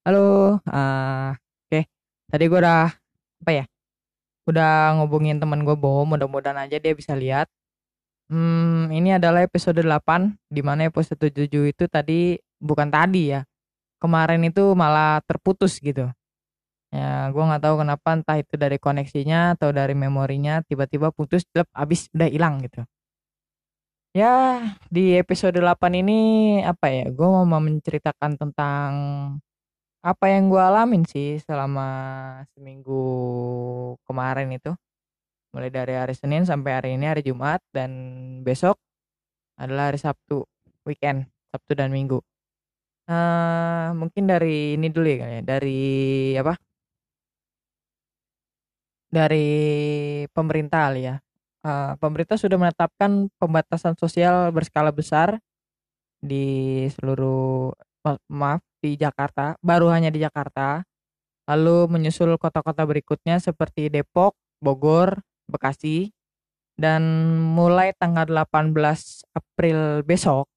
Halo, oke. Tadi gue udah apa ya? Udah ngobongin teman gue Bo, mudah-mudahan aja dia bisa lihat. Ini adalah episode 8, di mana episode 7 itu tadi bukan tadi ya. Kemarin itu malah terputus gitu. Ya, gue nggak tahu kenapa, entah itu dari koneksinya atau dari memorinya tiba-tiba putus, abis udah hilang gitu. Ya, di episode 8 ini apa ya? Gue mau menceritakan tentang apa yang gue alamin sih selama seminggu kemarin itu, mulai dari hari Senin sampai hari ini hari Jumat, dan besok adalah hari Sabtu, weekend Sabtu dan Minggu. Mungkin dari ini dulu ya, dari pemerintah ya. Pemerintah sudah menetapkan pembatasan sosial berskala besar di seluruh di Jakarta, baru hanya di Jakarta, lalu menyusul kota-kota berikutnya seperti Depok, Bogor, Bekasi, dan mulai tanggal 18 April besok,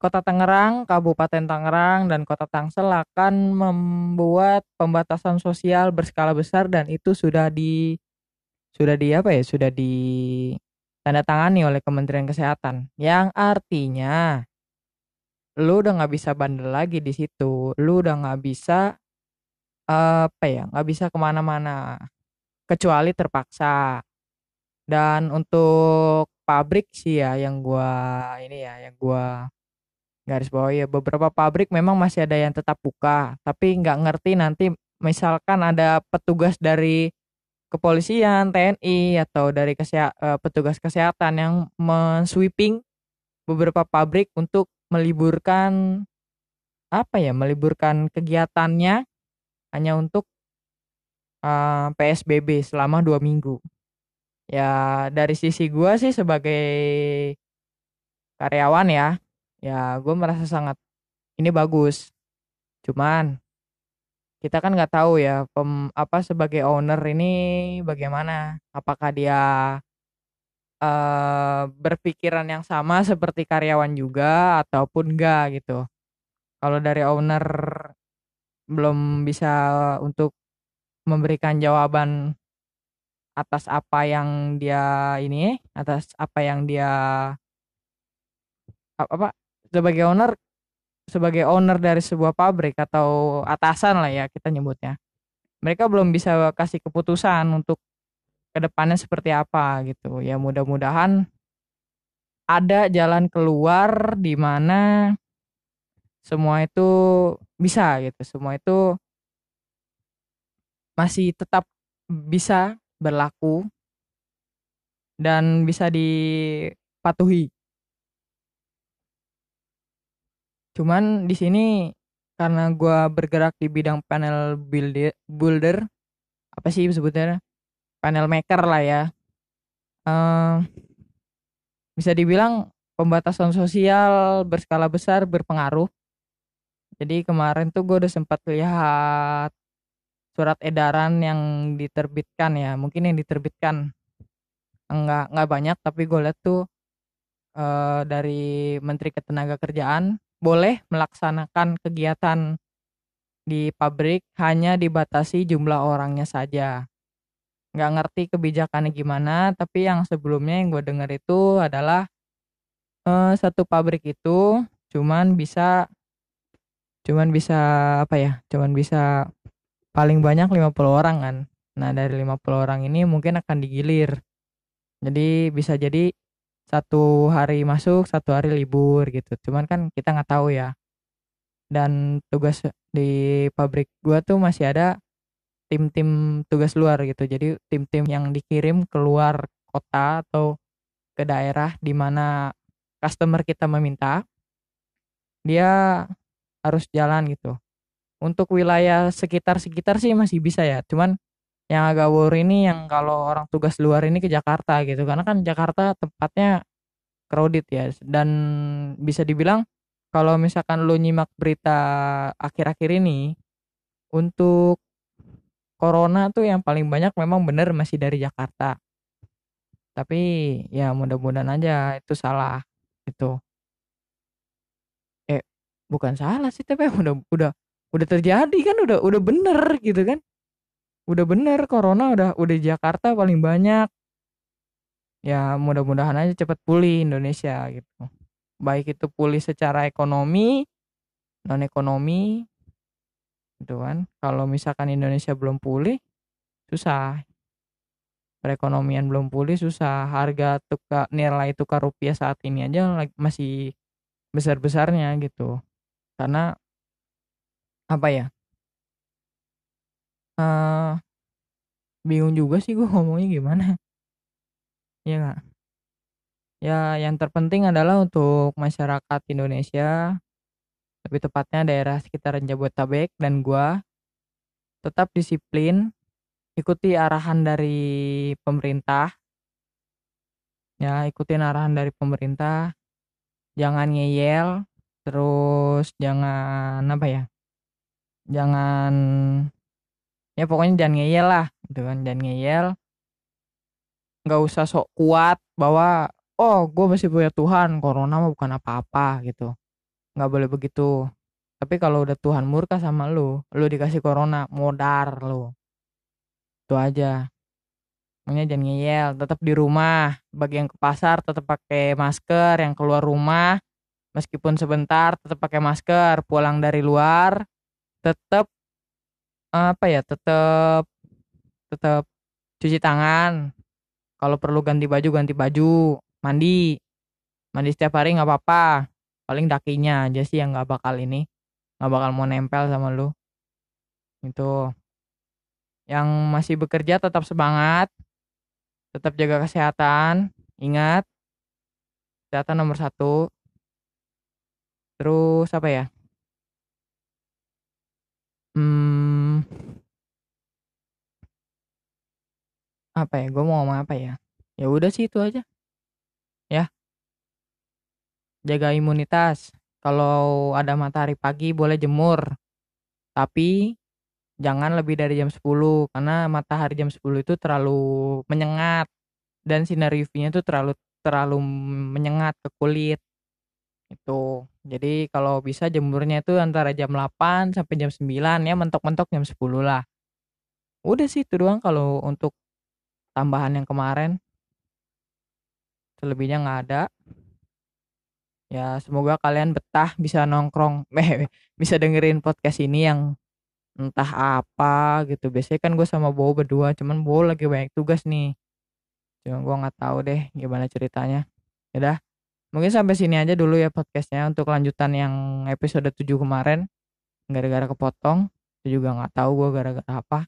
Kota Tangerang, Kabupaten Tangerang, dan Kota Tangsel akan membuat pembatasan sosial berskala besar, dan itu sudah ditandatangani oleh Kementerian Kesehatan, yang artinya lu udah nggak bisa bandel lagi di situ, lu udah nggak bisa nggak bisa kemana-mana kecuali terpaksa. Dan untuk pabrik sih ya, yang gua garis bawah ya, beberapa pabrik memang masih ada yang tetap buka, tapi nggak ngerti nanti misalkan ada petugas dari kepolisian, TNI, atau dari petugas kesehatan yang men-sweeping beberapa pabrik untuk meliburkan kegiatannya hanya untuk PSBB selama 2 minggu. Ya dari sisi gue sih sebagai karyawan ya gue merasa sangat ini bagus. Cuman kita kan nggak tahu ya sebagai owner ini bagaimana, apakah dia berpikiran yang sama seperti karyawan juga ataupun enggak gitu. Kalau dari owner belum bisa untuk memberikan jawaban atas apa yang dia sebagai owner dari sebuah pabrik atau atasan lah ya kita nyebutnya. Mereka belum bisa kasih keputusan untuk kedepannya seperti apa gitu ya. Mudah-mudahan ada jalan keluar di mana semua itu bisa gitu, semua itu masih tetap bisa berlaku dan bisa dipatuhi. Cuman di sini karena gue bergerak di bidang panel builder, apa sih sebutnya? Panel maker lah ya. Bisa dibilang pembatasan sosial berskala besar berpengaruh. Jadi kemarin tuh gue udah sempat lihat surat edaran yang diterbitkan ya. Mungkin yang diterbitkan enggak banyak, tapi gue lihat tuh dari Menteri Ketenagakerjaan boleh melaksanakan kegiatan di pabrik, hanya dibatasi jumlah orangnya saja. Nggak ngerti kebijakannya gimana, tapi yang sebelumnya yang gue dengar itu adalah satu pabrik itu cuman bisa paling banyak 50 orang kan. Nah dari 50 orang ini mungkin akan digilir, jadi bisa jadi 1 hari masuk, 1 hari libur gitu. Cuman kan kita nggak tahu ya, dan tugas di pabrik gue tuh masih ada tim-tim tugas luar gitu. Jadi tim-tim yang dikirim keluar kota atau ke daerah di mana customer kita meminta, dia harus jalan gitu. Untuk wilayah sekitar sih masih bisa ya. Cuman yang agak worry ini yang kalau orang tugas luar ini ke Jakarta gitu. Karena kan Jakarta tempatnya crowded ya. Dan bisa dibilang kalau misalkan lu nyimak berita akhir-akhir ini untuk Corona tuh yang paling banyak memang benar masih dari Jakarta. Tapi ya mudah-mudahan aja itu salah gitu. Bukan salah sih, tapi udah udah terjadi kan, udah bener gitu kan, udah bener corona udah Jakarta paling banyak ya. Mudah-mudahan aja cepat pulih Indonesia gitu, baik itu pulih secara ekonomi non ekonomi gitu kan. Kalau misalkan Indonesia belum pulih susah, perekonomian belum pulih susah, harga tukar nilai tukar rupiah saat ini aja masih besar-besarnya gitu, karena apa ya, bingung juga sih gue ngomongnya gimana ya nggak ya. Yang terpenting adalah untuk masyarakat Indonesia, lebih tepatnya daerah sekitar Jabodetabek dan gue, tetap disiplin, ikuti arahan dari pemerintah ya, ikutin arahan dari pemerintah, jangan ngeyel, terus jangan apa ya, jangan ya pokoknya jangan ngeyel lah gitu kan. Jangan ngeyel, nggak usah sok kuat bahwa oh gue masih punya Tuhan, corona mah bukan apa-apa gitu, nggak boleh begitu. Tapi kalau udah Tuhan murka sama lu dikasih corona modar lu, itu aja. Makanya jangan ngeyel, tetap di rumah, bagi yang ke pasar tetap pakai masker, yang keluar rumah meskipun sebentar tetap pakai masker, pulang dari luar tetap cuci tangan, kalau perlu ganti baju, mandi setiap hari nggak apa-apa, paling dakinya aja sih yang nggak bakal mau nempel sama lu itu. Yang masih bekerja tetap semangat, tetap jaga kesehatan, ingat kesehatan nomor 1. Terus apa ya, apa ya, gue mau ngomong apa ya, ya udah sih itu aja ya. Jaga imunitas, kalau ada matahari pagi boleh jemur, tapi jangan lebih dari jam 10, karena matahari jam 10 itu terlalu menyengat dan sinar UV-nya itu terlalu menyengat ke kulit itu. Jadi kalau bisa jemurnya itu antara jam 8 sampai jam 9 ya, mentok-mentok jam 10 lah. Udah sih itu doang kalau untuk tambahan yang kemarin. Selebihnya nggak ada. Ya semoga kalian betah bisa nongkrong, bisa dengerin podcast ini yang entah apa gitu. Biasanya kan gue sama Bo berdua, cuman Bo lagi banyak tugas nih. Cuman gue nggak tahu deh gimana ceritanya. Yaudah. Mungkin sampai sini aja dulu ya podcastnya. Untuk lanjutan yang episode 7 kemarin, gara-gara kepotong, itu juga gak tahu gue gara-gara apa.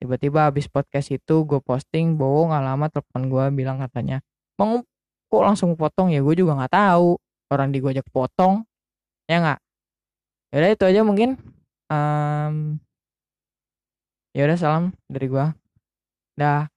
Tiba-tiba habis podcast itu gue posting, Bowo gak lama telepon gue bilang katanya, "Bang, kok langsung potong ya?" Gue juga gak tahu, orang di gue ajak potong, ya gak? Yaudah itu aja mungkin. Yaudah salam dari gue. Dah.